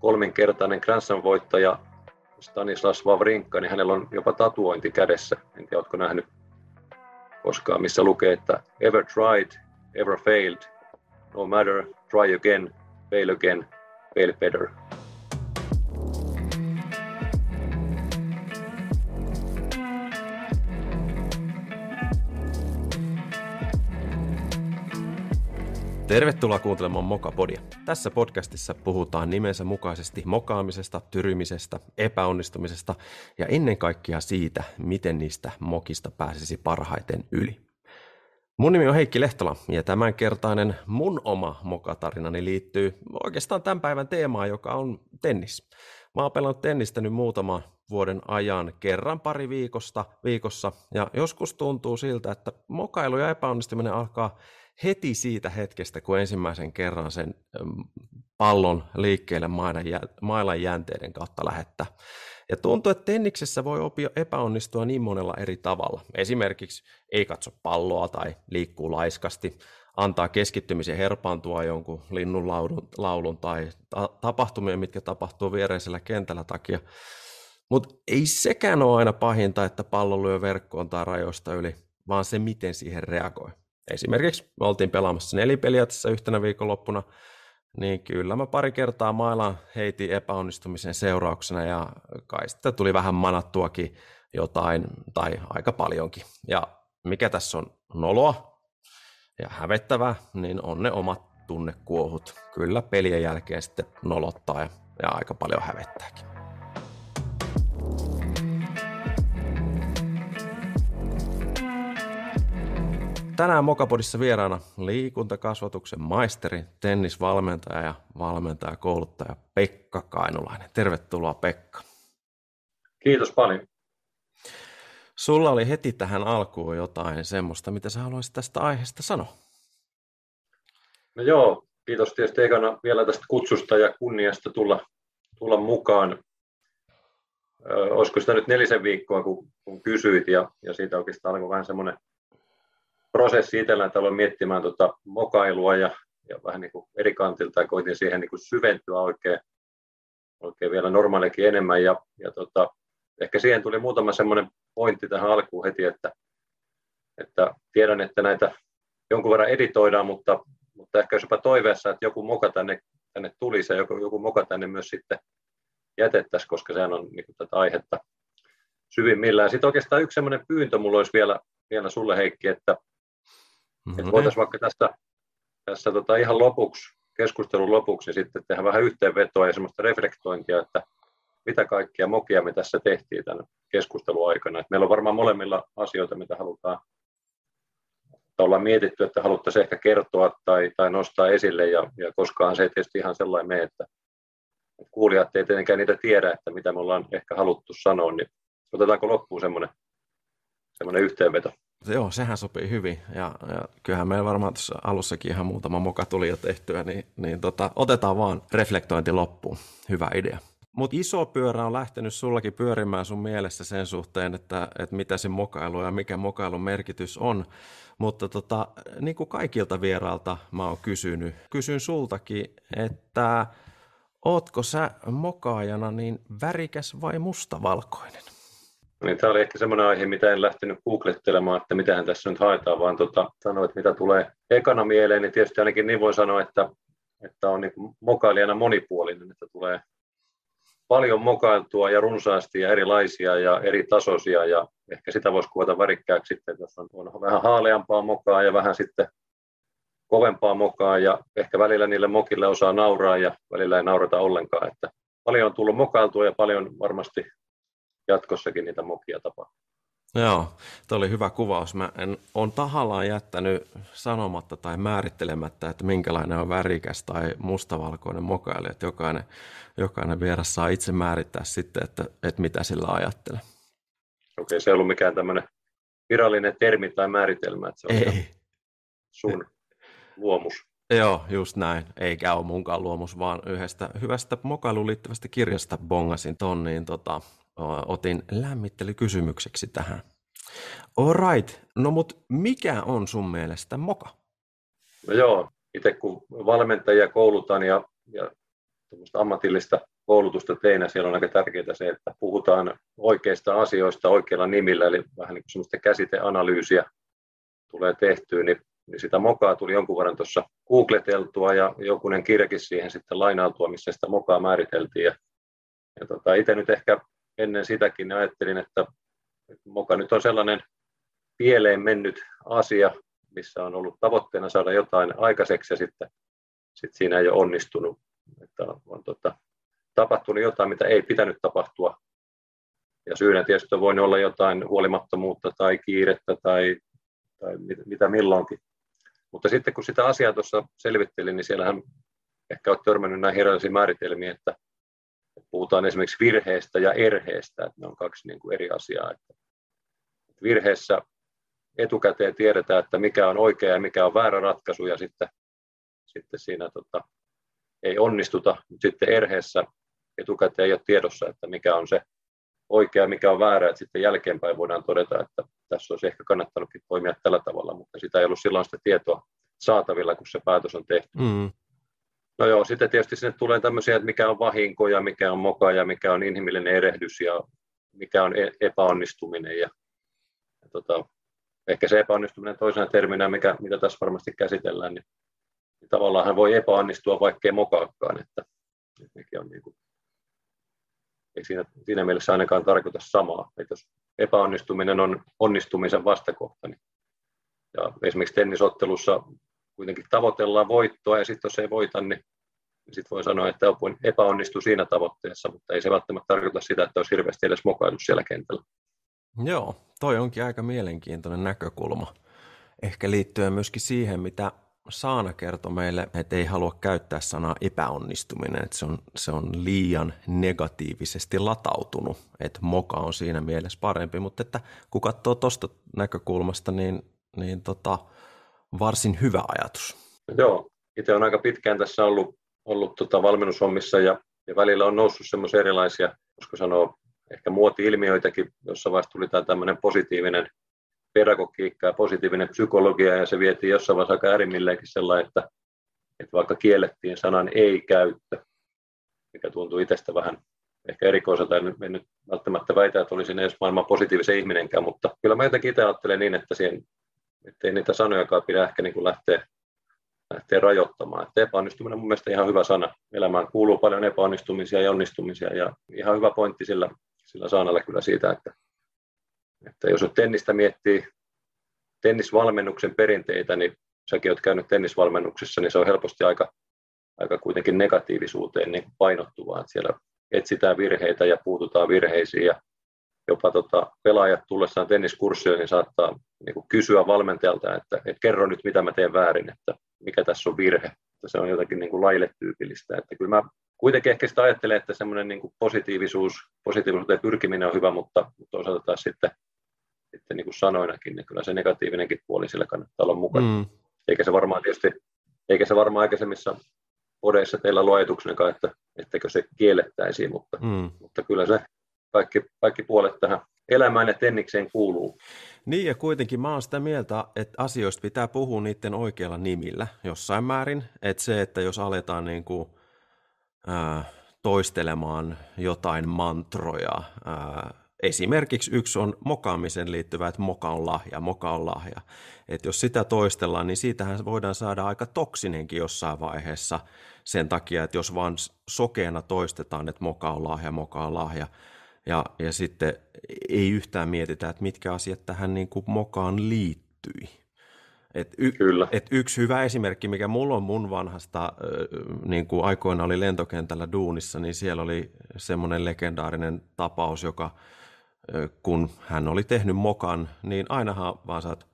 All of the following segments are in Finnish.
kolminkertainen Grand Slam-voittaja Stanislas Wawrinka, niin hänellä on jopa tatuointi kädessä. En tiedä, oletko nähnyt koskaan, missä lukee, että ever tried, ever failed, no matter, try again, fail better. Tervetuloa kuuntelemaan Mokapodia. Tässä podcastissa puhutaan nimensä mukaisesti mokaamisesta, tyrymisestä, epäonnistumisesta ja ennen kaikkea siitä, miten niistä mokista pääsisi parhaiten yli. Mun nimi on Heikki Lehtola ja tämänkertainen mun oma mokatarinani liittyy oikeastaan tämän päivän teemaan, joka on tennis. Mä oon pelannut tennistä nyt muutaman vuoden ajan kerran pari viikossa ja joskus tuntuu siltä, että mokailu ja epäonnistuminen alkaa heti siitä hetkestä, kun ensimmäisen kerran sen pallon liikkeelle mailan jänteiden kautta lähettää. Ja tuntuu, että tenniksessä voi opia epäonnistua niin monella eri tavalla. Esimerkiksi ei katso palloa tai liikkuu laiskasti, antaa keskittymisen herpaantua jonkun linnun laulun tai tapahtumia, mitkä tapahtuu viereisellä kentällä takia. Mutta ei sekään ole aina pahinta, että pallo lyö verkkoon tai rajoista yli, vaan se, miten siihen reagoi. Esimerkiksi me oltiin pelaamassa 4 peliä tässä yhtenä viikonloppuna, niin kyllä mä pari kertaa mailan heitin epäonnistumisen seurauksena ja kai sitä tuli vähän manattuakin jotain tai aika paljonkin. Ja mikä tässä on noloa ja hävettävää, niin on ne omat tunnekuohut. Kyllä pelien jälkeen sitten nolottaa ja aika paljon hävettääkin. Tänään Mokapodissa vieraana liikuntakasvatuksen maisteri, tennisvalmentaja ja valmentajakouluttaja Pekka Kainulainen. Tervetuloa Pekka. Kiitos paljon. Sulla oli heti tähän alkuun jotain semmoista, mitä sä haluaisit tästä aiheesta sanoa. No joo, kiitos tietysti ekana vielä tästä kutsusta ja kunniasta tulla mukaan. Olisiko sitä nyt 4 viikkoa, kun kysyit ja siitä oikeastaan alkoi vähän semmoinen prosessi itsellään, aloin miettimään mokailua ja vähän niin kuin eri kantilta ja koitin siihen niin kuin syventyä oikein vielä normaalikin enemmän. Ja ehkä siihen tuli muutama semmoinen pointti tähän alkuun heti, että tiedän, että näitä jonkun verran editoidaan, mutta ehkä jos jopa toiveessa, että joku moka tänne tulisi ja joku moka tänne myös sitten jätettäisiin, koska sehän on niin kuin tätä aihetta syvimmillään. Sitten oikeastaan yksi semmoinen pyyntö mulla olisi vielä sulle, Heikki, että voitaisiin vaikka tässä ihan lopuksi, keskustelun lopuksi, niin sitten tehdä vähän yhteenvetoa ja semmoista reflektointia, että mitä kaikkia mokia me tässä tehtiin tämän keskustelun aikana. Että meillä on varmaan molemmilla asioita, mitä halutaan, että ollaan mietitty, että haluttaisiin ehkä kertoa tai nostaa esille, ja koskaan se ei tietysti ihan sellainen mene, että kuulijat ei tietenkään niitä tiedä, että mitä me ollaan ehkä haluttu sanoa, niin otetaanko loppuun semmoinen yhteenveto? Joo, sehän sopii hyvin ja kyllähän meillä varmaan tuossa alussakin ihan muutama moka tuli jo tehtyä, niin otetaan vaan reflektointi loppuun. Hyvä idea. Mutta iso pyörä on lähtenyt sullakin pyörimään sun mielessä sen suhteen, että mitä se mokailu ja mikä mokailun merkitys on, mutta niin kuin kaikilta vierailta mä oon kysynyt, kysyn sultakin, että ootko sä mokaajana niin värikäs vai mustavalkoinen? Niin, tämä oli ehkä semmoinen aihe, mitä en lähtenyt googlettelemaan, että mitähän tässä nyt haetaan, vaan sanoit, mitä tulee ekana mieleen, niin tietysti ainakin niin voi sanoa, että on niin kuin mokailijana monipuolinen, että tulee paljon mokailtua ja runsaasti ja erilaisia ja eri tasoisia, ja ehkä sitä voisi kuvata värikkääksi sitten, jos on vähän haaleampaa mokaa ja vähän sitten kovempaa mokaa, ja ehkä välillä niille mokille osaa nauraa ja välillä ei naurata ollenkaan, että paljon on tullut mokailtua ja paljon varmasti jatkossakin niitä mokia tapaa. Joo, tämä oli hyvä kuvaus. Mä olen tahallaan jättänyt sanomatta tai määrittelemättä, että minkälainen on värikäs tai mustavalkoinen mokailija. Jokainen vieras saa itse määrittää sitten, että mitä sillä ajattelee. Okei, se ei ollut mikään tämmöinen virallinen termi tai määritelmä, että se on ei. Sun luomus. Joo, just näin. Eikä ole munkaan luomus, vaan yhdestä hyvästä mokailuun liittyvästä kirjasta bongasin ton, niin otin lämmittelykysymykseksi tähän. All right. No mut mikä on sun mielestä moka? No joo, itse kun valmentajia koulutan ja ammatillista koulutusta tein, ja siellä on aika tärkeää se, että puhutaan oikeista asioista oikeilla nimillä, eli vähän niin kuin semmoista käsiteanalyysiä tulee tehtyä, niin sitä mokaa tuli jonkun verran tuossa googleteltua, ja jokunen kirjakin siihen sitten lainautua, missä sitä mokaa määriteltiin, ja itse nyt ehkä ennen sitäkin niin ajattelin, että moka nyt on sellainen pieleen mennyt asia, missä on ollut tavoitteena saada jotain aikaiseksi, ja sitten siinä ei ole onnistunut, että on tapahtunut jotain, mitä ei pitänyt tapahtua, ja syynä tietysti on voinut olla jotain huolimattomuutta tai kiirettä tai mitä milloinkin. Mutta sitten kun sitä asiaa tuossa selvittelin, niin siellähän ehkä olet törmännyt näihin erilaisiin määritelmiin, että puhutaan esimerkiksi virheestä ja erheestä, että ne on kaksi niin kuin eri asiaa. Että virheessä etukäteen tiedetään, että mikä on oikea ja mikä on väärä ratkaisu, ja sitten siinä ei onnistuta, mutta sitten erheessä etukäteen ei ole tiedossa, että mikä on se oikea ja mikä on väärä, että sitten jälkeenpäin voidaan todeta, että tässä olisi ehkä kannattanutkin toimia tällä tavalla, mutta sitä ei ollut silloin sitä tietoa saatavilla, kun se päätös on tehty. Mm. No joo, sitten tietysti sinne tulee tämmöisiä, että mikä on vahinko ja mikä on moka ja mikä on inhimillinen erehdys ja mikä on epäonnistuminen. Ehkä se epäonnistuminen toisena terminä, mitä tässä varmasti käsitellään, niin tavallaan hän voi epäonnistua, vaikkei mokaakaan. Että nekin on niin kuin, ei siinä mielessä ainakaan tarkoita samaa. Että jos epäonnistuminen on onnistumisen vastakohta, niin, ja esimerkiksi tennisottelussa kuitenkin tavoitellaan voittoa, ja sitten jos ei voita, niin sitten voi sanoa, että epäonnistui siinä tavoitteessa, mutta ei se välttämättä tarkoita sitä, että olisi hirveästi edes mokaillut siellä kentällä. Joo, toi onkin aika mielenkiintoinen näkökulma. Ehkä liittyen myöskin siihen, mitä Saana kertoi meille, että ei halua käyttää sanaa epäonnistuminen, että se on liian negatiivisesti latautunut, että moka on siinä mielessä parempi, mutta että kun katsoo tuosta näkökulmasta, niin varsin hyvä ajatus. Joo, itse on aika pitkään tässä ollut valmennushommissa ja välillä on noussut semmoisia erilaisia, koska sanoo, ehkä muoti-ilmiöitäkin, jossa vaiheessa tuli tämmöinen positiivinen pedagogiikka ja positiivinen psykologia, ja se vietiin jossain vaiheessa aika äärimmilleenkin sellainen, että vaikka kiellettiin sanan ei-käyttö, mikä tuntui itsestä vähän ehkä erikoiselta, en nyt välttämättä väitä, että olisin edes maailman positiivisen ihminenkään, mutta kyllä mä jotenkin itse ajattelen niin, että ei niitä sanojakaan pidä ehkä niin kuin lähteä rajoittamaan. Että epäonnistuminen on mun mielestä ihan hyvä sana. Elämään kuuluu paljon epäonnistumisia ja onnistumisia, ja ihan hyvä pointti sillä Saanalla kyllä siitä, että jos nyt tennistä miettii tennisvalmennuksen perinteitä, niin säkin olet käynyt tennisvalmennuksessa, niin se on helposti aika kuitenkin negatiivisuuteen niin painottuvaa. Että siellä etsitään virheitä ja puututaan virheisiin, ja jopa pelaajat tullessaan tenniskurssille niin saattaa niin kuin kysyä valmentajalta, että kerro nyt mitä mä teen väärin, että mikä tässä on virhe. Että se on jotakin niin kuin lajille tyypillistä. Että kyllä mä kuitenkin ehkä sitä ajattelen, että semmoinen niin kuin positiivisuuteen pyrkiminen on hyvä, mutta toisaalta taas sitten niin kuin sanoinakin, niin kyllä se negatiivinenkin puoli sillä kannattaa olla mukana. Mm. Eikä se varmaan aikaisemmissa kodeissa teillä ollut ajatuksenakaan, että se kiellettäisiin, mutta kyllä se kaikki puolet tähän elämään ja tennikseen kuuluu. Niin, ja kuitenkin mä oon sitä mieltä, että asioista pitää puhua niiden oikeilla nimillä jossain määrin. Että se, että jos aletaan niin kuin, toistelemaan jotain mantroja. Esimerkiksi yksi on mokaamiseen liittyvä, että moka on lahja. Että jos sitä toistellaan, niin siitähän voidaan saada aika toksinenkin jossain vaiheessa sen takia, että jos vaan sokeena toistetaan, että moka on lahja. Ja sitten ei yhtään mietitä, että mitkä asiat tähän niin kuin mokaan liittyi. Yksi hyvä esimerkki, mikä mulla on mun vanhasta, niin kuin aikoina oli lentokentällä duunissa, niin siellä oli semmoinen legendaarinen tapaus, joka kun hän oli tehnyt mokan, niin ainahan vaan saat,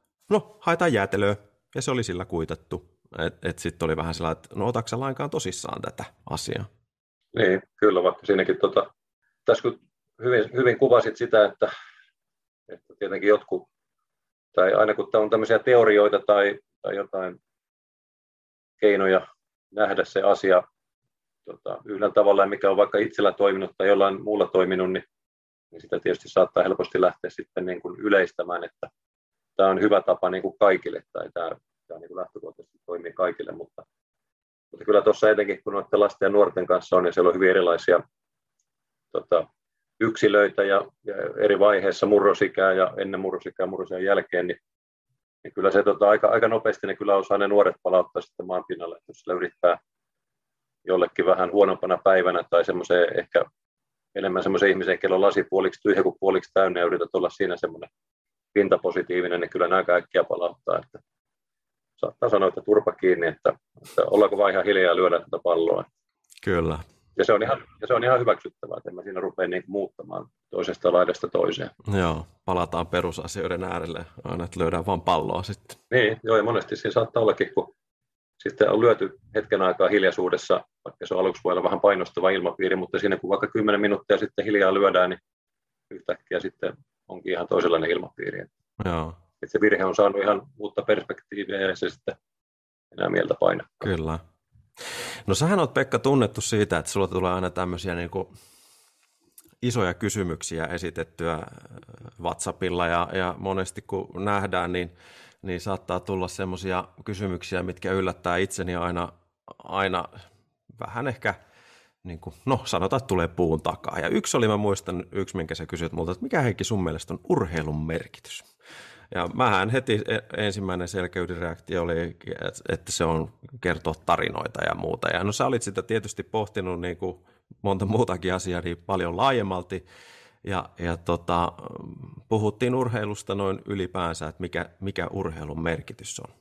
haetaan jäätelöä, ja se oli sillä kuitattu. Et sitten oli vähän sellainen, että otaks sä lainkaan tosissaan tätä asiaa? Niin, kyllä, vaikka siinäkin tässä kun hyvin kuvasit sitä, että tietenkin jotkut, tai aina kun on tämmöisiä teorioita tai jotain keinoja nähdä se asia yhdellä tavalla, mikä on vaikka itsellä toiminut tai jollain muulla toiminut, niin sitä tietysti saattaa helposti lähteä sitten niin kuin yleistämään, että tämä on hyvä tapa niin kuin kaikille, tai tämä niin kuin lähtökohtaisesti toimii kaikille, mutta Mutta kyllä tuossa etenkin, kun noiden lasten ja nuorten kanssa on, niin siellä on hyvin erilaisia yksilöitä ja eri vaiheissa murrosikää ja ennen murrosikää ja murrosiän jälkeen, niin kyllä se aika nopeasti ne kyllä osaa ne nuoret palauttaa sitten maan pinnalle, jos sillä yrittää jollekin vähän huonompana päivänä tai semmoiseen ehkä enemmän semmoisen ihmisen, kello on lasi puoliksi tyhjä kuin puoliksi täynnä ja yrität olla siinä semmoinen pintapositiivinen, niin kyllä nämä kaikkia palauttaa, että saattaa sanoa, että turpa kiinni, että ollaanko vaan ihan hiljaa lyödä tätä palloa. Kyllä. Ja se on ihan hyväksyttävää, että en mä siinä rupea niin muuttamaan toisesta laidasta toiseen. Joo, palataan perusasioiden äärelle aina, että löydään vaan palloa sitten. Niin, joo, ja monesti siinä saattaa ollakin, kun sitten on lyöty hetken aikaa hiljaisuudessa, vaikka se on aluksi voi olla vähän painostava ilmapiiri, mutta siinä kun vaikka 10 minuuttia sitten hiljaa lyödään, niin yhtäkkiä sitten onkin ihan toisenlainen ilmapiiri. Joo. Että se virhe on saanut ihan uutta perspektiiviä ja se sitten enää mieltä painaa. Kyllä. No sähän olet, Pekka, tunnettu siitä, että sulla tulee aina tämmöisiä niin kuin isoja kysymyksiä esitettyä WhatsAppilla ja monesti kun nähdään, niin saattaa tulla semmoisia kysymyksiä, mitkä yllättää itseni aina vähän ehkä, niin kuin, no sanotaan, että tulee puun takaa. Ja mä muistan yksi, minkä sä kysyt multa, että mikä, Heikki, sun mielestä on urheilun merkitys? Ja mähän heti ensimmäinen selkeydenreaktio oli, että se on kertoa tarinoita ja muuta. Ja no sä olit sitä tietysti pohtinut niin kuin monta muutakin asiaa niin paljon laajemmalti. Ja puhuttiin urheilusta noin ylipäänsä, että mikä urheilun merkitys on.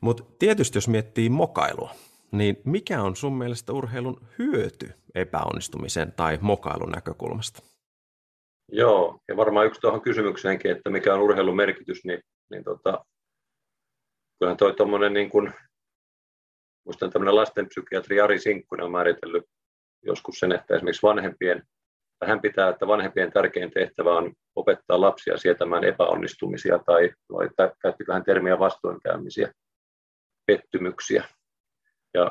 Mutta tietysti jos miettii mokailua, niin mikä on sun mielestä urheilun hyöty epäonnistumisen tai mokailun näkökulmasta? Joo, ja varmaan yksi tuohon kysymykseenkin, että mikä on urheilun merkitys, niin kyllähän toi tuommoinen, niin kuin, muistan tämmöinen lastenpsykiatri Ari Sinkkunen on määritellyt joskus sen, että esimerkiksi hän pitää, että vanhempien tärkein tehtävä on opettaa lapsia sietämään epäonnistumisia tai käyttiköhän termiä vastoinkäymisiä, pettymyksiä. Ja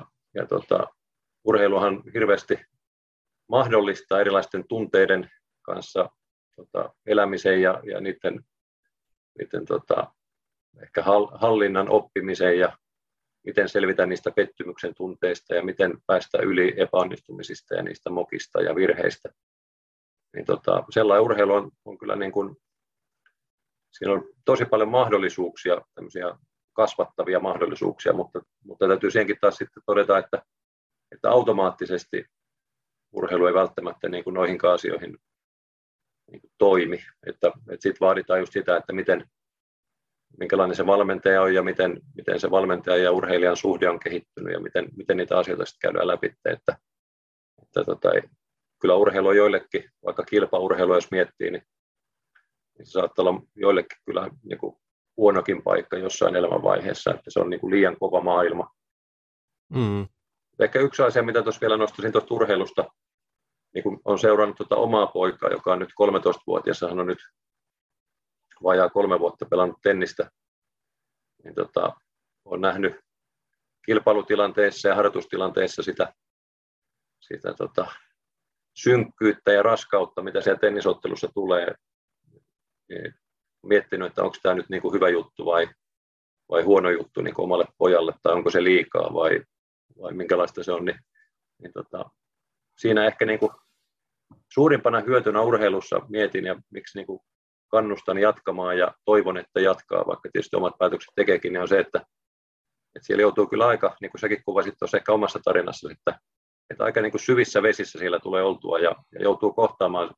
urheiluhan hirveästi mahdollistaa erilaisten tunteiden kanssa elämisen ja niiden ehkä hallinnan oppimisen ja miten selvitään niistä pettymyksen tunteista ja miten päästä yli epäonnistumisista ja niistä mokista ja virheistä. Niin sellainen urheilu on kyllä niin kuin, siinä on tosi paljon mahdollisuuksia, tämmöisiä kasvattavia mahdollisuuksia, mutta täytyy senkin taas sitten todeta, että automaattisesti urheilu ei välttämättä niin kuin noihinkaan asioihin niin kuin toimi, että sitten vaaditaan just sitä, että minkälainen se valmentaja on ja miten se valmentaja ja urheilijan suhde on kehittynyt ja miten niitä asioita sitten käydään läpi, että kyllä urheilu joillekin, vaikka kilpaurheilua jos miettii, niin se saattaa olla joillekin kyllä niin kuin huonokin paikka jossain elämänvaiheessa, että se on niin kuin liian kova maailma. Mm. Ehkä yksi asia, mitä tuossa vielä nostaisin tuosta urheilusta, niin kun on seurannut omaa poikaa, joka on nyt 13-vuotias, hän on nyt vajaa 3 vuotta pelannut tennistä, niin on nähnyt kilpailutilanteissa ja harjoitustilanteissa sitä synkkyyttä ja raskautta, mitä siellä tennisottelussa tulee, niin miettinyt, että onko tämä nyt niin kuin hyvä juttu vai huono juttu niin kuin omalle pojalle, tai onko se liikaa vai minkälaista se on, niin siinä ehkä niin kuin suurimpana hyötynä urheilussa mietin ja miksi niin kuin kannustan jatkamaan ja toivon, että jatkaa, vaikka tietysti omat päätökset tekeekin, niin on se, että siellä joutuu kyllä aika, niin kuin säkin kuvasit tuossa ehkä omassa tarinassa, että aika niin kuin syvissä vesissä siellä tulee oltua ja joutuu kohtaamaan.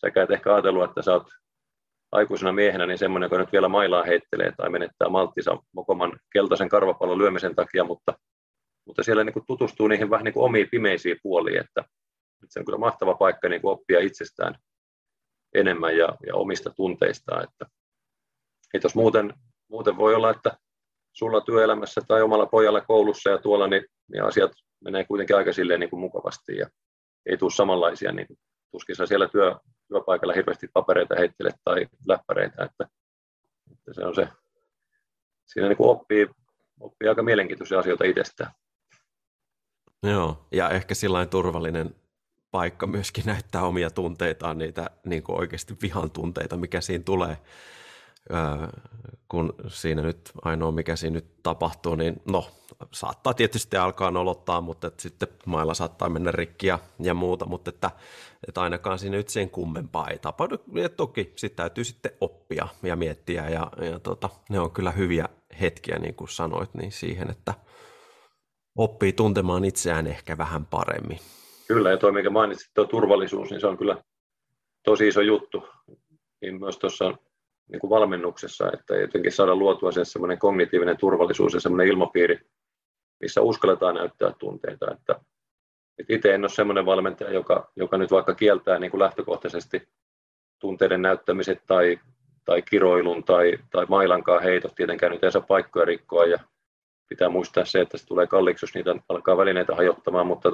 Säkään et ehkä ajatellut, että sä oot aikuisena miehenä niin semmoinen, joka nyt vielä mailaa heittelee tai menettää malttinsa mokoman keltaisen karvapallon lyömisen takia, mutta siellä niin kuin tutustuu niihin vähän niin kuin omiin pimeisiin puoliin, että se on kyllä mahtava paikka niin kuin oppia itsestään enemmän ja omista tunteistaan. Että jos muuten voi olla, että sulla työelämässä tai omalla pojalla koulussa ja tuolla, niin asiat menee kuitenkin aika silleen niin kuin mukavasti ja ei tule samanlaisia, niin tuskin saa siellä työpaikalla hirveästi papereita heittele tai läppäreitä, että se on se, siinä niin kuin oppii aika mielenkiintoisia asioita itsestään. Joo, ja ehkä sillain turvallinen paikka myöskin näyttää omia tunteitaan, niitä niin kuin oikeasti vihan tunteita, mikä siinä tulee. kun siinä nyt ainoa mikä siinä nyt tapahtuu, niin no saattaa tietysti alkaa nolottaa, mutta että sitten mailla saattaa mennä rikki ja muuta, mutta että ainakaan siinä nyt sen kummempaa ei tapahdu. Ja toki sitten täytyy sitten oppia ja miettiä ja ne on kyllä hyviä hetkiä, niin kuin sanoit, niin siihen, että oppii tuntemaan itseään ehkä vähän paremmin. Kyllä, ja tuo, mikä mainitsit, tuo turvallisuus, niin se on kyllä tosi iso juttu. Niin myös tuossa niin valmennuksessa, että jotenkin saada luotua se semmoinen kognitiivinen turvallisuus ja semmoinen ilmapiiri, missä uskalletaan näyttää tunteita. Että itse en ole semmoinen valmentaja, joka nyt vaikka kieltää niin kuin lähtökohtaisesti tunteiden näyttämiset tai kiroilun tai mailankaan heitot. Tietenkään nyt ei saa paikkoja rikkoa ja pitää muistaa se, että se tulee kalliiksi, jos niitä alkaa välineitä hajottamaan, mutta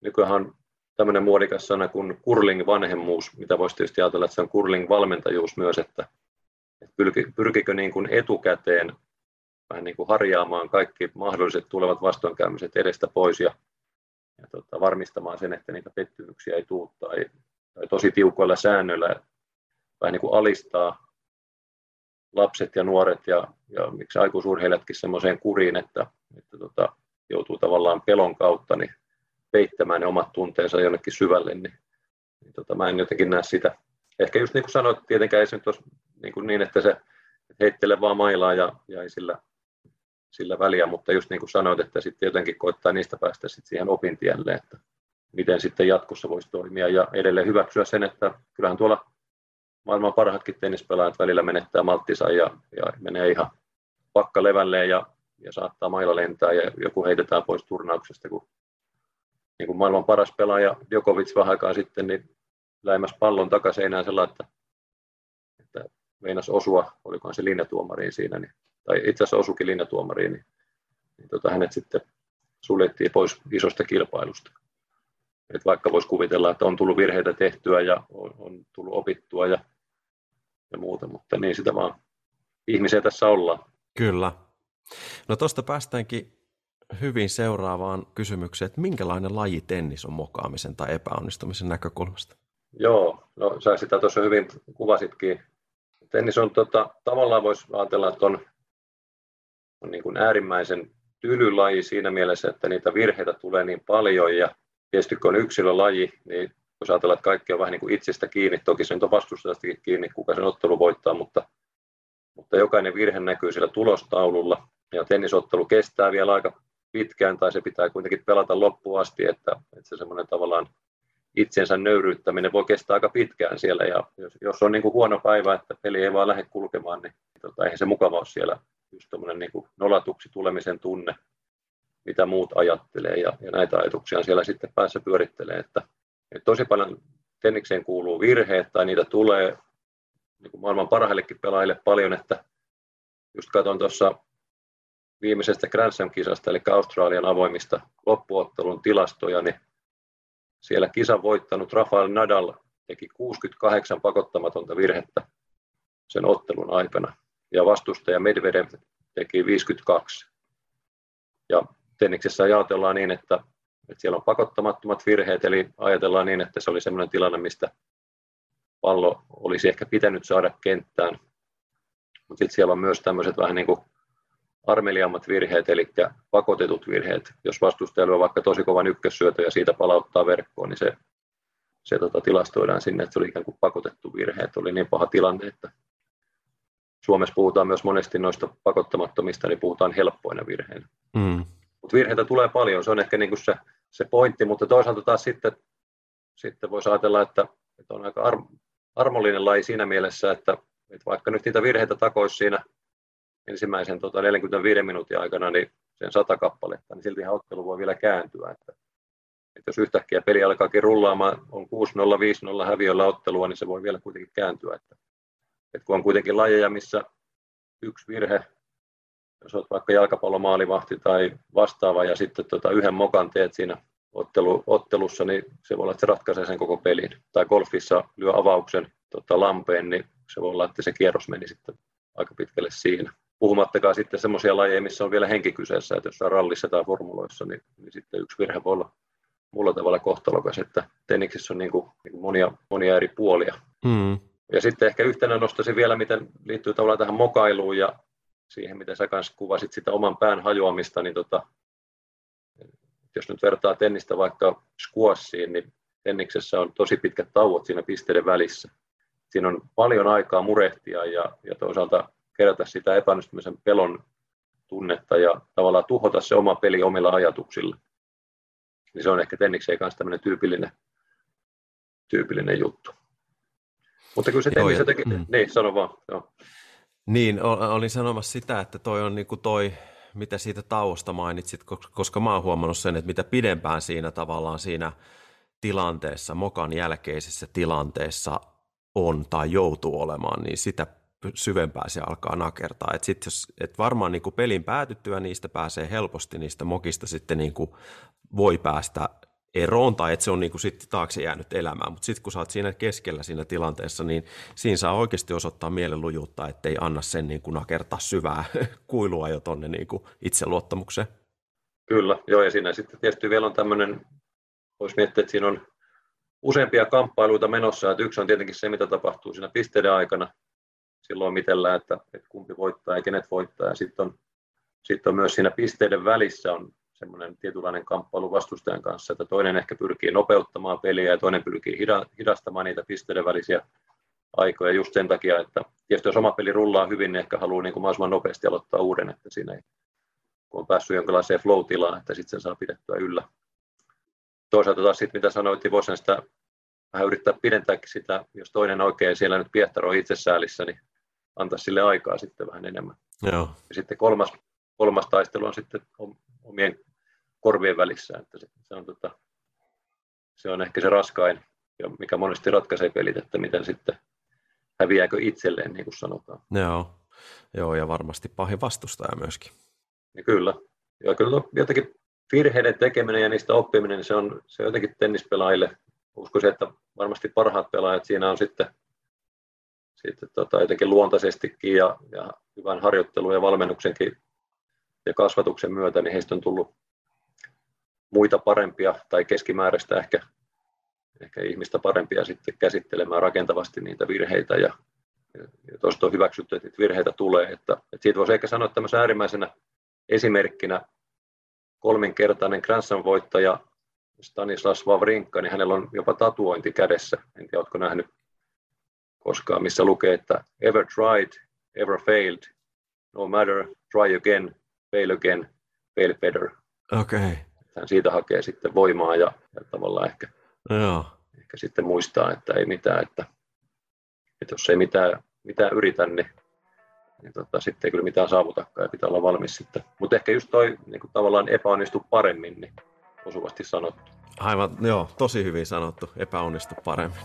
nykyään tämmöinen muodikas sana kuin curling-vanhemmuus, mitä voisi tietysti ajatella, että se on curling-valmentajuus myös, että pyrkikö niin kuin etukäteen vähän niin kuin harjaamaan kaikki mahdolliset tulevat vastoinkäymiset edestä pois ja varmistamaan sen, että niitä pettymyksiä ei tule tai tosi tiukoilla säännöillä vähän niin kuin alistaa lapset ja nuoret ja miksi aikuisurheilijatkin semmoiseen kuriin, että joutuu tavallaan pelon kautta niin peittämään ne omat tunteensa jonnekin syvälle, niin mä en jotenkin näe sitä. Ehkä just niin kuin sanoit, tietenkään ei se nyt olisi niin, että se heittele vaan mailaa ja ei sillä väliä, mutta just niin kuin sanoit, että sitten jotenkin koittaa niistä päästä sitten siihen opintielle, että miten sitten jatkossa voisi toimia ja edelleen hyväksyä sen, että kyllähän tuolla maailman parhaatkin tennispelaajat välillä menettää malttinsa ja menee ihan pakka levälleen ja saattaa mailla lentää ja joku heitetään pois turnauksesta, kun niin kuin maailman paras pelaaja Djokovic vähän aikaa sitten niin läimäs pallon takaseinään sellainen, että meinas osua, olikohan se linjatuomariin siinä, niin, tai itse asiassa osukin linjatuomariin, niin hänet sitten suljettiin pois isosta kilpailusta. Et vaikka voisi kuvitella, että on tullut virheitä tehtyä ja on tullut opittua ja muuta, mutta niin sitä vaan ihmisiä tässä ollaan. Kyllä. No tuosta päästäänkin hyvin seuraavaan kysymykseen, että minkälainen laji tennis on mokaamisen tai epäonnistumisen näkökulmasta? Joo, no sä sitä tuossa hyvin kuvasitkin. Tennis on tavallaan voisi ajatella, että on niin kuin äärimmäisen tyly laji siinä mielessä, että niitä virheitä tulee niin paljon ja tietysti kun on yksilölaji, niin jos ajatellaan, että kaikki on vähän niin kuin itsestä kiinni, toki se nyt on vastustajastakin kiinni, kuka sen ottelu voittaa, mutta jokainen virhe näkyy sillä tulostaululla ja tennisottelu kestää vielä aika pitkään tai se pitää kuitenkin pelata loppuun asti, että se semmoinen tavallaan itsensä nöyryyttäminen voi kestää aika pitkään siellä ja jos on niin kuin huono päivä, että peli ei vaan lähde kulkemaan, niin eihän se mukava ole siellä just tommoinen niin kuin nolatuksi tulemisen tunne, mitä muut ajattelee ja näitä ajatuksia siellä sitten päässä pyörittelee, että tosi paljon tennikseen kuuluu virheet tai niitä tulee niin kuin maailman parhaillekin pelaajille paljon, että just katson tuossa viimeisestä Grand Slam-kisasta, eli Australian avoimista loppuottelun tilastoja, niin siellä kisan voittanut Rafael Nadal teki 68 pakottamatonta virhettä sen ottelun aikana, ja vastustaja Medvedev teki 52. Ja tenniksessä ajatellaan niin, että siellä on pakottamattomat virheet, eli ajatellaan niin, että se oli sellainen tilanne, mistä pallo olisi ehkä pitänyt saada kenttään, mutta sitten siellä on myös tämmöiset vähän niin kuin armeliaammat virheet, eli pakotetut virheet. Jos vastustaja lyö vaikka tosi kovan ykkössyötön ja siitä palauttaa verkkoon, niin se tilastoidaan sinne, että se oli ikään kuin pakotettu virhe, että oli niin paha tilanne, että Suomessa puhutaan myös monesti noista pakottamattomista, niin puhutaan helppoina virheinä. Mm. Mutta virheitä tulee paljon, se on ehkä niinku se pointti, mutta toisaalta taas sitten voisi ajatella, että on aika armollinen laji siinä mielessä, että vaikka nyt niitä virheitä takoisi siinä ensimmäisen 45 minuutin aikana niin sen 100 kappaletta, niin siltihan ottelu voi vielä kääntyä. Että jos yhtäkkiä peli alkaakin rullaamaan, on 6-0, 5-0 häviöllä ottelua, niin se voi vielä kuitenkin kääntyä. Että kun on kuitenkin lajeja, missä yksi virhe, jos olet vaikka jalkapallomaalivahti tai vastaava, ja sitten yhden mokan teet siinä ottelussa, niin se voi olla, että se ratkaisee sen koko pelin. Tai golfissa lyö avauksen lampeen, niin se voi olla, että se kierros meni sitten aika pitkälle siinä. Puhumattakaan sitten semmoisia lajeja, missä on vielä henki kyseessä, että jos on rallissa tai formuloissa, niin sitten yksi virhe voi olla muulla tavalla kohtalokas, että tenniksessä on niin kuin monia eri puolia. Mm. Ja sitten ehkä yhtenä nostaisin vielä, miten liittyy tavallaan tähän mokailuun ja siihen, miten sä kanssa kuvasit sitä oman pään hajoamista, niin jos nyt vertaa tennistä vaikka squashiin, niin tenniksessä on tosi pitkät tauot siinä pisteiden välissä. Siinä on paljon aikaa murehtia ja toisaalta kerätä sitä epäonnistumisen pelon tunnetta ja tavallaan tuhota se oma peli omilla ajatuksilla. Niin se on ehkä tennikseen kanssa tämmöinen tyypillinen juttu. Mutta kyllä se tennis jotenkin... Niin, sano vaan. Joo. Niin, olin sanomassa sitä, että toi on niin kuin toi... mitä siitä tauosta mainitsit, koska mä oon huomannut sen, että mitä pidempään siinä tavallaan siinä tilanteessa, mokan jälkeisessä tilanteessa on tai joutuu olemaan, niin sitä syvempää se alkaa nakertaa. Et sit et varmaan niinku pelin päätyttyä niistä pääsee helposti, niistä mokista sitten niinku voi päästä eroon tai että se on niinku sit taakse jäänyt elämään, mutta sitten kun sä oot siinä keskellä siinä tilanteessa, niin siinä saa oikeasti osoittaa mielenlujuutta, ettei anna sen niinku nakertaa syvää kuilua jo tuonne niinku itseluottamukseen. Kyllä, joo, ja siinä sitten tietysti vielä on tämmöinen, voisi miettiä, että siinä on useampia kamppailuita menossa, että yksi on tietenkin se, mitä tapahtuu siinä pisteiden aikana, silloin mitellään, että kumpi voittaa ja kenet voittaa, ja sitten on myös siinä pisteiden välissä on semmoinen tietynlainen kamppailu vastustajan kanssa, että toinen ehkä pyrkii nopeuttamaan peliä ja toinen pyrkii hidastamaan niitä pisteiden välisiä aikoja just sen takia, että tietysti jos oma peli rullaa hyvin, niin ehkä haluaa niin kuin mahdollisimman nopeasti aloittaa uuden, että siinä ei, kun on päässyt jonkinlaiseen flow-tilaan, että sitten sen saa pidettyä yllä. Toisaalta taas sitten, mitä sanoit, niin voisin sitä vähän yrittää pidentääkin sitä, jos toinen oikein siellä nyt piehtaroi itsesäälissä, niin antaa sille aikaa sitten vähän enemmän. Joo. Ja sitten kolmas taistelu on sitten omien korvien välissä, että se on ehkä se raskain, ja mikä monesti ratkaisee pelit, että miten sitten häviääkö itselleen, niin kuin sanotaan. Joo, ja varmasti pahin vastustaja myöskin. Ja kyllä. Ja kyllä jotenkin virheiden tekeminen ja niistä oppiminen, niin se on jotenkin tennispelaajille. Uskoisin, että varmasti parhaat pelaajat siinä on sitten jotenkin luontaisestikin ja hyvän harjoittelun ja valmennuksenkin ja kasvatuksen myötä, niin heistä on tullut muita parempia tai keskimääräistä ehkä ihmistä parempia sitten käsittelemään rakentavasti niitä virheitä ja tuosta on hyväksytty, että virheitä tulee. Että siitä voisi ehkä sanoa tämmöisen äärimmäisenä esimerkkinä kolminkertainen Grand Slam-voittaja Stanislas Wawrinka, niin hänellä on jopa tatuointi kädessä. En tiedä, oletko nähnyt koskaan, missä lukee, että ever tried, ever failed, no matter, try again, fail again, fail better. Okay. Hän siitä hakee sitten voimaa ja tavallaan ehkä sitten muistaa, että ei mitään, että jos ei mitään yritä, niin sitten ei kyllä mitään saavutakaan ja pitää olla valmis sitten. Mutta ehkä just toi niin tavallaan epäonnistu paremmin, niin osuvasti sanottu. Aivan, joo, tosi hyvin sanottu, epäonnistu paremmin.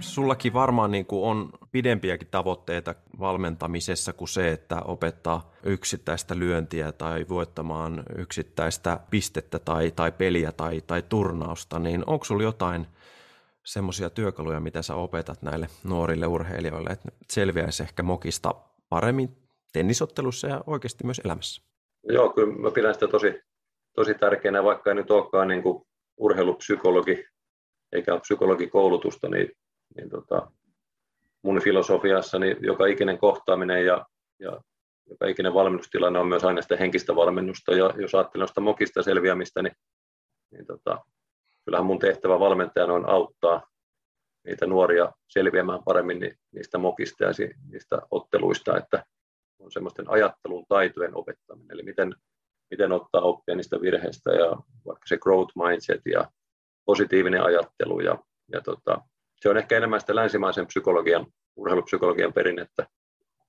Sullakin varmaan niin kuin on pidempiäkin tavoitteita valmentamisessa kuin se, että opettaa yksittäistä lyöntiä tai voittamaan yksittäistä pistettä tai peliä tai turnausta, niin onko sulla jotain semmoisia työkaluja, mitä sä opetat näille nuorille urheilijoille, että selviäisi ehkä mokista paremmin tennisottelussa ja oikeasti myös elämässä? Joo, kyllä mä pidän sitä tosi, tosi tärkeänä, vaikka ei nyt olekaan niin kuin urheilupsykologi eikä ole psykologikoulutusta, niin mun filosofiassani joka ikinen kohtaaminen ja joka ikinen valmennustilanne on myös aina sitä henkistä valmennusta. Ja jos ajattelen sitä mokista selviämistä, niin kyllähän mun tehtävä valmentajana on auttaa niitä nuoria selviämään paremmin niistä mokista ja niistä otteluista, että on semmoisten ajattelun taitojen opettaminen. Eli miten ottaa oppia niistä virheistä ja vaikka se growth mindset ja positiivinen ajattelu ja se on ehkä enemmän sitä länsimaisen psykologian, urheilupsykologian perinnettä,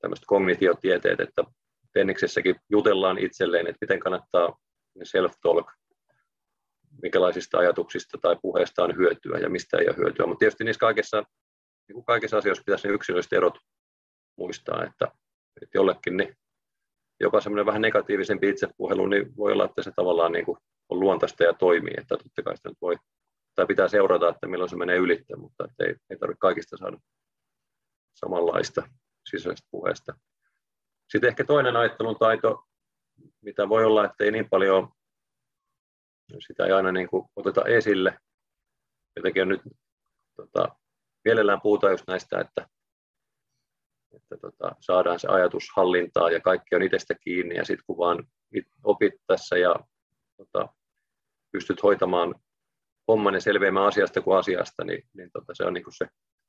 tämmöiset kognitiotieteet, että tenniksessäkin jutellaan itselleen, että miten kannattaa self-talk, minkälaisista ajatuksista tai puheista on hyötyä ja mistä ei ole hyötyä. Mutta tietysti niissä kaikissa asioissa pitäisi ne yksilölliset erot muistaa, että jollekin niin jopa semmoinen vähän negatiivisempi itsepuhelu, niin voi olla, että se tavallaan niin kuin on luontaista ja toimii, että totta kai sitä nyt voi tai pitää seurata, että milloin se menee ylittä, mutta ei tarvitse kaikista saada samanlaista sisäisestä puheesta. Sitten ehkä toinen ajattelun taito, mitä voi olla, että ei niin paljon Sitä ei aina niin kuin oteta esille. Jotenkin on nyt mielellään puhutaan just näistä, että saadaan se ajatus hallintaan ja kaikki on itsestä kiinni, ja sitten kun vaan opit tässä ja pystyt hoitamaan homman ja selviämään asiasta kuin asiasta, niin se on niin kuin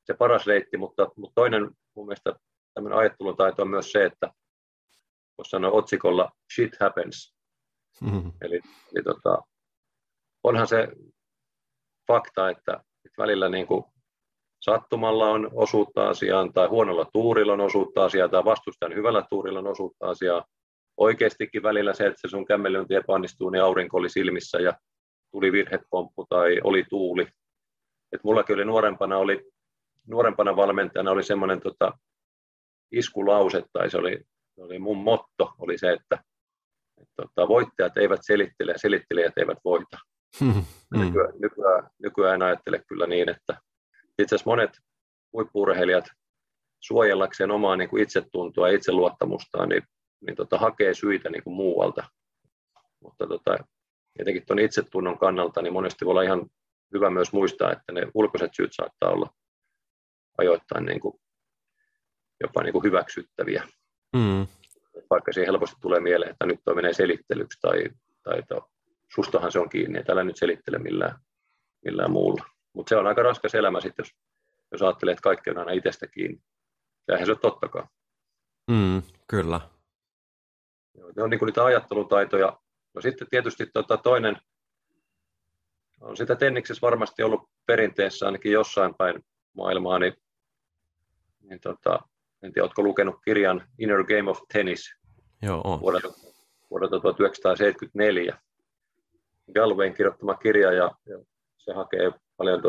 se paras reitti, mutta toinen mun mielestä tämmöinen ajattelun taito on myös se, että voisi sanoa otsikolla shit happens, eli onhan se fakta, että välillä niin kuin sattumalla on osuutta asiaan, tai huonolla tuurilla on osuutta asiaan, tai vastustajan hyvällä tuurilla on osuutta asiaan. Oikeastikin välillä se, että se sun kämmelynti epäonnistuu, niin aurinko oli silmissä ja tuli virhepomppu tai oli tuuli. Et mullakin oli nuorempana valmentajana oli semmoinen iskulause, tai se oli mun motto, oli se, että voittajat eivät selittele ja selittelijät eivät voita. Nykyään ajattelen kyllä niin, että itse asiassa monet huippu-urheilijat suojellakseen omaa niin kuin itsetuntoa ja itseluottamustaan niin hakee syitä niin kuin muualta. Mutta jotenkin tuon itsetunnon kannalta niin monesti voi olla ihan hyvä myös muistaa, että ne ulkoiset syyt saattaa olla ajoittain niin kuin, jopa niin kuin hyväksyttäviä. Vaikka siihen helposti tulee mieleen, että nyt toi menee selittelyksi tai sustahan se on kiinni, että älä nyt selittele millään muulla. Mutta se on aika raskas elämä sitten, jos ajattelee, että kaikki on aina itsestä kiinni. Eihän se ole tottakaan. Kyllä. Joo, ne on niin kuin niitä ajattelutaitoja. No sitten tietysti toinen on sitä tenniksessä varmasti ollut perinteessä ainakin jossain päin maailmaa, niin en tiedä, oletko lukenut kirjan Inner Game of Tennis? Joo, on. Vuodelta 1974. Galwayn kirjoittama kirja, ja se hakee paljon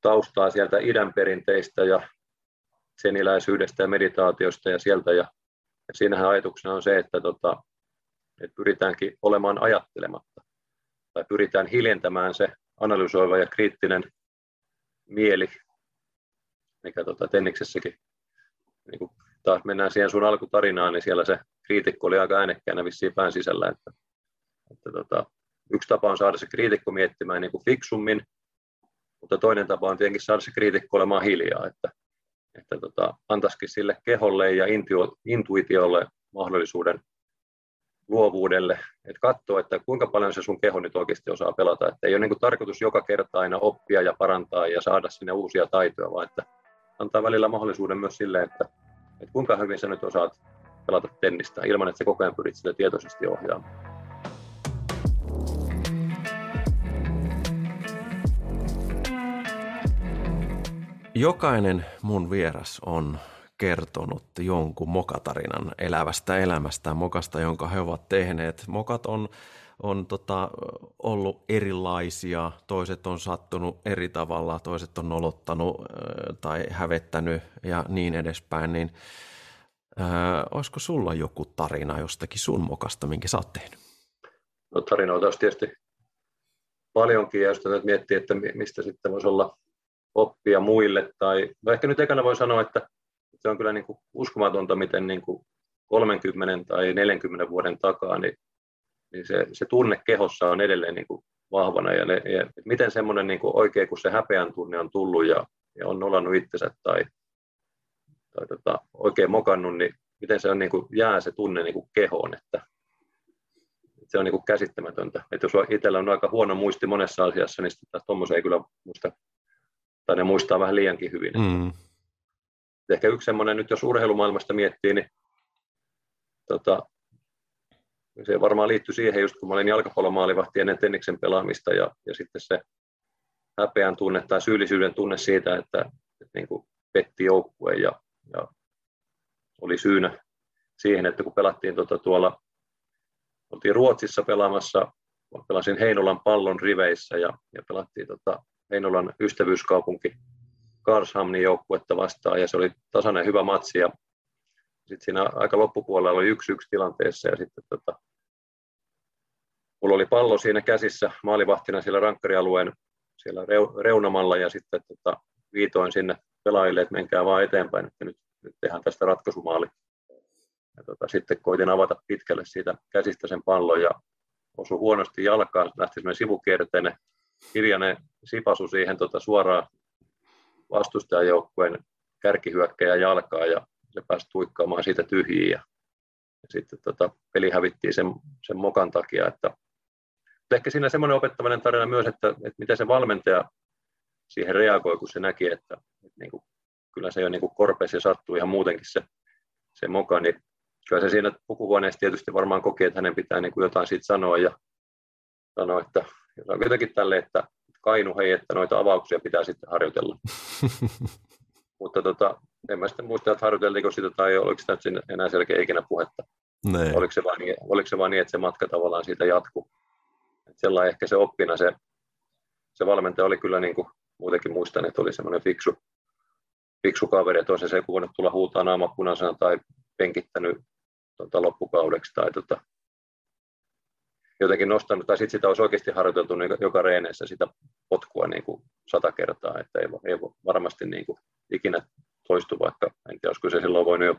taustaa sieltä idän perinteistä ja tseniläisyydestä ja meditaatiosta ja sieltä. Ja siinähän ajatuksena on se, että pyritäänkin olemaan ajattelematta. Tai pyritään hiljentämään se analysoiva ja kriittinen mieli, mikä tenniksessäkin, niin kun taas mennään siihen sun alkutarinaan, niin siellä se kriitikko oli aika äänekkäänä vissiin pään sisällä, että yksi tapa on saada se kriitikko miettimään niin kuin fiksummin, mutta toinen tapa on tietenkin saada se kriitikko olemaan hiljaa, että antaisikin sille keholle ja intuitiolle mahdollisuuden luovuudelle, että katsoo, että kuinka paljon se sun keho nyt oikeasti osaa pelata, että ei ole niin kuin tarkoitus joka kerta aina oppia ja parantaa ja saada sinne uusia taitoja, vaan että antaa välillä mahdollisuuden myös sille, että kuinka hyvin sä nyt osaat pelata tennistä ilman, että sä koko ajan pyrit sitä tietoisesti ohjaamaan. Jokainen mun vieras on kertonut jonkun mokatarinan elävästä elämästään, mokasta, jonka he ovat tehneet. Mokat on ollut erilaisia, toiset on sattunut eri tavalla, toiset on nolottanut tai hävettänyt ja niin edespäin. Niin, olisiko sulla joku tarina jostakin sun mokasta, minkä sä oot tehnyt? No, tarinoita on tietysti paljonkin, ja jos nyt miettii, että mistä sitten voisi olla oppia muille, tai ehkä nyt ekana voi sanoa, että se on kyllä niin kuin uskomatonta, miten niin kuin 30 tai 40 vuoden takaa niin se tunne kehossa on edelleen niin kuin vahvana, ja miten semmoinen niin kuin oikein, kun se häpeän tunne on tullut ja on nolannut itsensä tai oikein mokannut, niin miten se on niin kuin jää se tunne niin kuin kehoon, että se on niin kuin käsittämätöntä. Että jos itsellä on aika huono muisti monessa asiassa, niin sitten tuommoisen ei kyllä muista, tai ne muistaa vähän liiankin hyvin. Ehkä yksi semmoinen nyt, jos urheilumaailmasta miettii, niin se varmaan liittyi siihen, just kun mä olin jalkapallomaalivahti ennen tenniksen pelaamista, ja sitten se häpeän tunne tai syyllisyyden tunne siitä, että niin kuin petti joukkueen ja oli syynä siihen, että kun pelattiin tuolla, oltiin Ruotsissa pelaamassa, pelasin Heinolan Pallon riveissä ja pelattiin Heinolan ystävyyskaupunki Karlshamnin joukkuetta vastaan, ja se oli tasainen hyvä matsi, ja sitten siinä aika loppupuolella oli 1-1 tilanteessa, ja sitten mulla oli pallo siinä käsissä maalivahtina siellä rankkarialueen siellä reunamalla, ja sitten viitoin sinne pelaajille, että menkää vaan eteenpäin, että nyt tehdään tästä ratkaisumaali. Ja sitten koitin avata pitkälle siitä käsistä sen pallon, ja osui huonosti jalkaan, lähti semmoinen sivukierteinen hiljainen sipasu siihen suoraan vastustajajoukkueen kärkihyökkäjän jalkaan ja se pääsi tuikkaamaan siitä tyhjiin. Ja sitten peli hävittiin sen mokan takia. Että ehkä siinä semmoinen opettaminen tarina myös, että miten se valmentaja siihen reagoi, kun se näki, että niin kuin, kyllä se jo niin kuin korpeessa ja sattuu ihan muutenkin se moka, niin kyllä se siinä pukuhuoneessa tietysti varmaan koki, että hänen pitää niin kuin jotain siitä sanoa ja sanoa, että jotenkin tälle, että Kainu, hei, että noita avauksia pitää sitten harjoitella. Mutta en mä sitten muista, että harjoiteltiinko sitä tai oliko sitä enää selkeä ikinä puhetta. Oliko se vaan niin, että se matka tavallaan siitä jatkuu. Sellainen ehkä se oppina, se valmentaja oli kyllä niin kuin muutenkin muistan, että oli semmoinen fiksu kaveri, että olisi se voinut tulla huutaa naama punaisena tai penkittänyt loppukaudeksi tai jotenkin nostanut, tai sitten sitä olisi oikeasti harjoiteltu niin joka reeneissä sitä potkua niin kuin 100 kertaa, että ei varmasti niin kuin ikinä toistu, vaikka en tiedä, olisiko se silloin voinut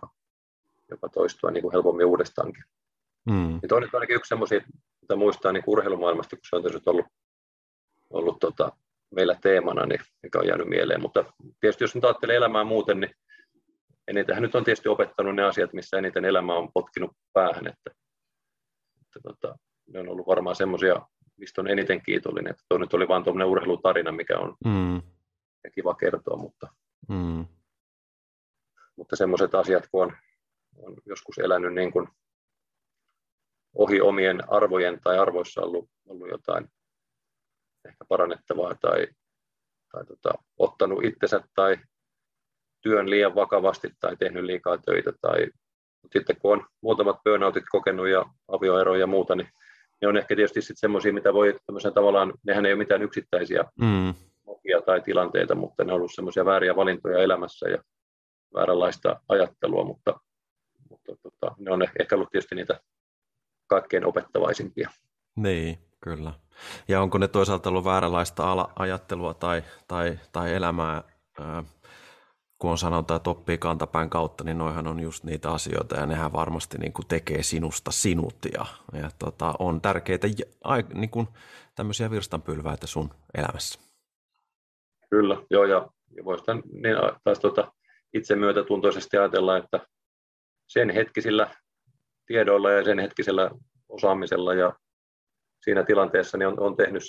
jopa toistua niin kuin helpommin uudestaankin. Mm. Ja toinen on ainakin yksi semmoisia, mitä muistaa niin kuin urheilumaailmasta, kun se on tietysti ollut meillä teemana, niin mikä on jäänyt mieleen, mutta tietysti jos nyt ajattelee elämää muuten, niin enitenhän nyt on tietysti opettanut ne asiat, missä eniten elämä on potkinut päähän, että ne on ollut varmaan semmoisia, mistä on eniten kiitollinen, että nyt oli vaan tuommoinen urheilutarina, mikä on kiva kertoa, mutta semmoiset asiat, kun on joskus elänyt niin kuin ohi omien arvojen tai arvoissa ollut jotain ehkä parannettavaa tai ottanut itsensä tai työn liian vakavasti tai tehnyt liikaa töitä. Mutta sitten kun on muutamat burnoutit kokenut ja avioeroja ja muuta, niin ne on ehkä tietysti sitten semmoisia, mitä voi tämmöisenä tavallaan, nehän ei ole mitään yksittäisiä mokia tai tilanteita, mutta ne on ollut semmoisia vääriä valintoja elämässä ja vääränlaista ajattelua, mutta ne on ehkä ollut tietysti niitä kaikkein opettavaisimpia. Niin, kyllä. Ja onko ne toisaalta ollut vääränlaista ajattelua tai elämää, kun on sanonut, että oppii kantapään kautta, niin noihan on just niitä asioita ja nehän varmasti niin kuin tekee sinusta sinut ja on tärkeitä niin kuin tämmöisiä virstanpylväitä sun elämässä. Kyllä, joo ja voisi tämän niin taas itsemyötätuntoisesti ajatella, että sen hetkisillä tiedoilla ja sen hetkisellä osaamisella ja siinä tilanteessa niin on tehnyt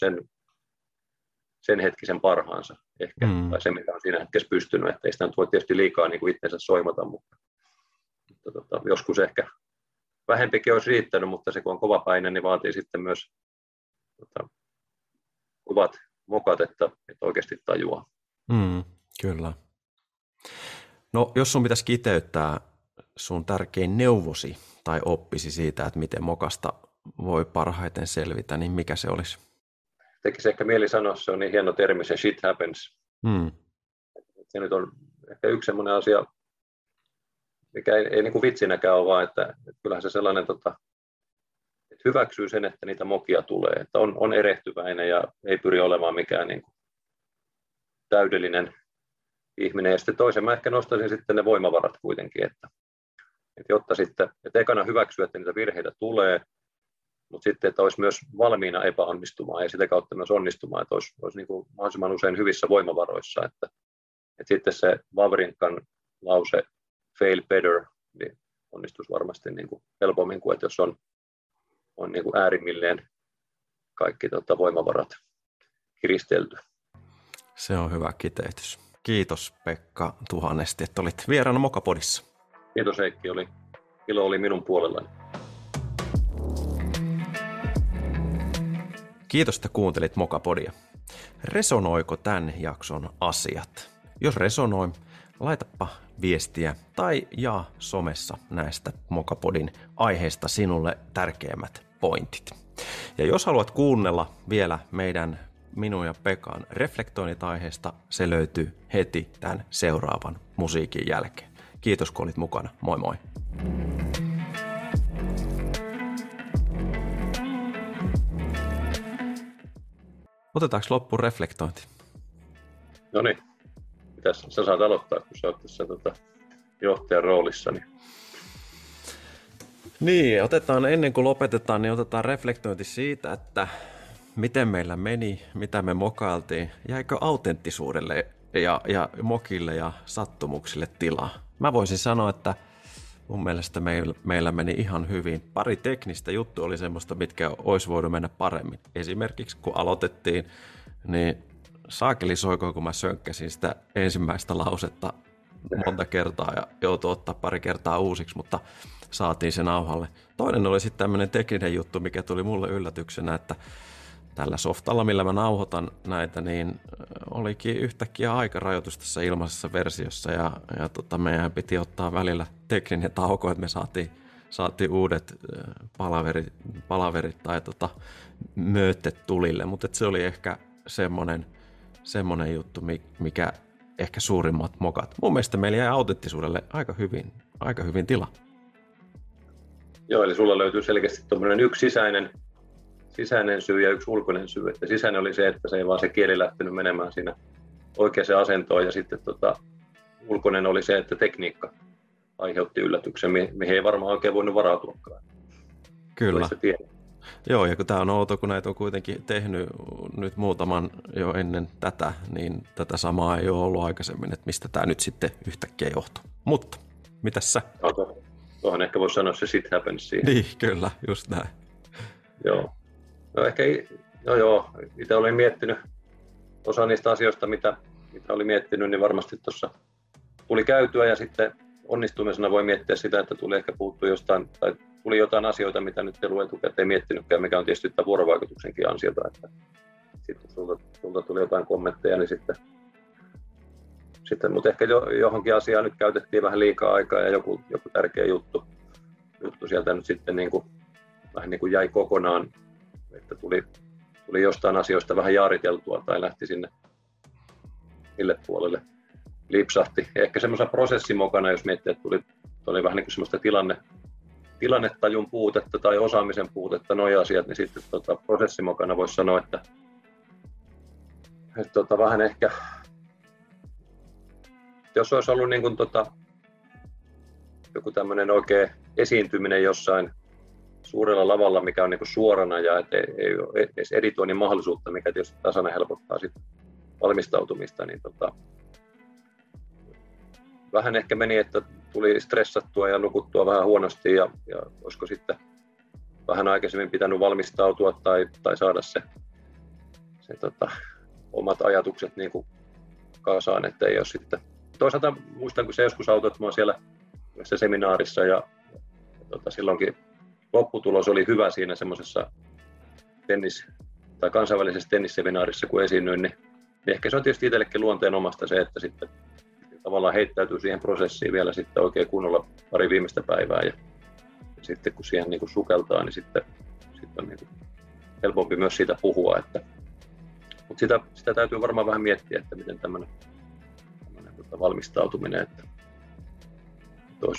sen hetkisen parhaansa ehkä, tai se mitä on siinä hetkessä pystynyt, että ei sitä nyt voi tietysti liikaa niin kuin itsensä soimata, mutta joskus ehkä vähempikin olisi riittänyt, mutta se kun on kovapäinen, niin vaatii sitten myös kovat mokat, että oikeasti tajuaa. Kyllä. No jos sun pitäisi kiteyttää sun tärkein neuvosi tai oppisi siitä, että miten mokasta voi parhaiten selvitä, niin mikä se olisi? Tekisi ehkä mieli sanoa, se on niin hieno termi, se shit happens. Se nyt on ehkä yksi sellainen asia, mikä ei niin kuin vitsinäkään ole, vaan että kyllähän se sellainen, että hyväksyy sen, että niitä mokia tulee, että on erehtyväinen ja ei pyri olemaan mikään niin kuin täydellinen ihminen. Ja sitten toisen mä ehkä nostaisin sitten ne voimavarat kuitenkin, että jotta sitten, että ekana hyväksyy, että niitä virheitä tulee, mutta sitten, että olisi myös valmiina epäonnistumaan ja sitä kautta myös onnistumaan, että olisi niin kuin mahdollisimman usein hyvissä voimavaroissa. Että sitten se Wawrinkan lause fail better niin onnistuisi varmasti niin kuin helpommin kuin, että jos on niin kuin äärimmilleen kaikki voimavarat kiristelty. Se on hyvä kiteytys. Kiitos Pekka tuhannesti, että olit vieraana Mokapodissa. Kiitos Heikki, ilo oli minun puolellani. Kiitos, että kuuntelit Mokapodia. Resonoiko tämän jakson asiat? Jos resonoi, laitapa viestiä tai jaa somessa näistä Mokapodin aiheista sinulle tärkeimmät pointit. Ja jos haluat kuunnella vielä minun ja Pekan reflektoinnit aiheesta, se löytyy heti tämän seuraavan musiikin jälkeen. Kiitos, kun olit mukana. Moi moi! Otetaanko loppuun reflektointi? No niin. Sä saat aloittaa, kun sä oot tässä johtajan roolissa. Niin, otetaan ennen kuin lopetetaan, niin otetaan reflektointi siitä, että miten meillä meni, mitä me mokailtiin, jäikö autenttisuudelle ja mokille ja sattumuksille tilaa. Mä voisin sanoa, että mun mielestä meillä meni ihan hyvin. Pari teknistä juttua oli semmoista, mitkä olisi voinut mennä paremmin. Esimerkiksi kun aloitettiin, niin saakeli soiko, kun mä sönkkäsin sitä ensimmäistä lausetta monta kertaa ja joutui ottaa pari kertaa uusiksi, mutta saatiin sen nauhalle. Toinen oli sitten tämmöinen tekninen juttu, mikä tuli mulle yllätyksenä, että tällä softalla, millä mä nauhoitan näitä, niin olikin yhtäkkiä aikarajoitus tässä ilmaisessa versiossa ja meidän piti ottaa välillä tekninen tauko, että me saatiin uudet palaverit tai myötet tulille, mutta se oli ehkä semmoinen juttu, mikä ehkä suurimmat mokat. Mun mielestä meillä jäi autenttisuudelle aika hyvin tila. Joo, eli sulla löytyy selkeästi tuommoinen yksi sisäinen syy ja yksi ulkoinen syy. Että sisäinen oli se, että se ei vaan se kieli lähtenyt menemään siinä oikeaan asentoon, ja sitten ulkoinen oli se, että tekniikka aiheutti yllätyksen, mihin ei varmaan oikein voinut varautuakaan. Kyllä. Joo, ja kun tämä on outo, kun näitä on kuitenkin tehnyt nyt muutaman jo ennen tätä, niin tätä samaa ei ole ollut aikaisemmin, että mistä tämä nyt sitten yhtäkkiä johtuu. Mutta mitäs sä? Tuohon ehkä voi sanoa se sit happens siihen. Niin, kyllä, just näin. Joo. No ehkä, itse olin miettinyt osa niistä asioista, mitä olin miettinyt, niin varmasti tuossa tuli käytyä, ja sitten onnistumisena voi miettiä sitä, että tuli ehkä puhuttu jostain, tai tuli jotain asioita, mitä nyt ei ollut etukäteen miettinytkään, mikä on tietysti tämän vuorovaikutuksenkin ansiota, että sitten sulta tuli jotain kommentteja, niin sitten mutta ehkä johonkin asiaan nyt käytettiin vähän liikaa aikaa, ja joku tärkeä juttu sieltä nyt sitten vähän jäi kokonaan, että tuli jostain asioista vähän jaariteltua tai lähti sinne mille puolelle lipsahti. Ehkä semmoisen prosessin mukana, jos miettii, että tuli vähän niin kuin semmoista tilannetajun puutetta tai osaamisen puutetta, nuo asiat, niin sitten prosessin mukana voisi sanoa, että vähän ehkä, jos olisi ollut niin kuin joku tämmöinen oikea esiintyminen jossain suurella lavalla, mikä on niin kuin suorana ja ei ole edes editoinnin mahdollisuutta, mikä tietysti tasana helpottaa sit valmistautumista, niin vähän ehkä meni, että tuli stressattua ja nukuttua vähän huonosti ja olisiko sitten vähän aikaisemmin pitänyt valmistautua tai saada se omat ajatukset niin kuin kasaan, että ei ole sitten. Toisaalta muistan, kun se joskus auttoi, että mä oon siellä seminaarissa ja silloinkin lopputulos oli hyvä siinä semmoisessa kansainvälisessä tennisseminaarissa, kun esiinnyin, niin ehkä se on tietysti itsellekin luonteenomasta se, että sitten tavallaan heittäytyy siihen prosessiin vielä sitten oikein kunnolla pari viimeistä päivää, ja sitten kun siihen niin kuin sukeltaa, niin sitten on niin kuin helpompi myös siitä puhua, mutta sitä täytyy varmaan vähän miettiä, että miten tämmöinen valmistautuminen, että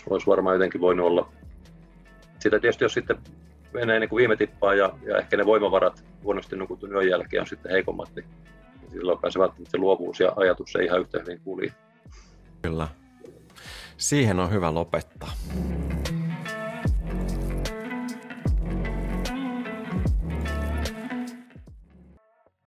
olisi varmaan jotenkin voinut olla. Sitä tietysti, jos sitten menee niin kuin viime tippaan ja ehkä ne voimavarat huonosti nukutun yön jälkeen on sitten heikommat, niin silloin pääsee välttämättä se luovuus ja ajatus ei ihan yhtä hyvin kuljaa. Kyllä. Siihen on hyvä lopettaa.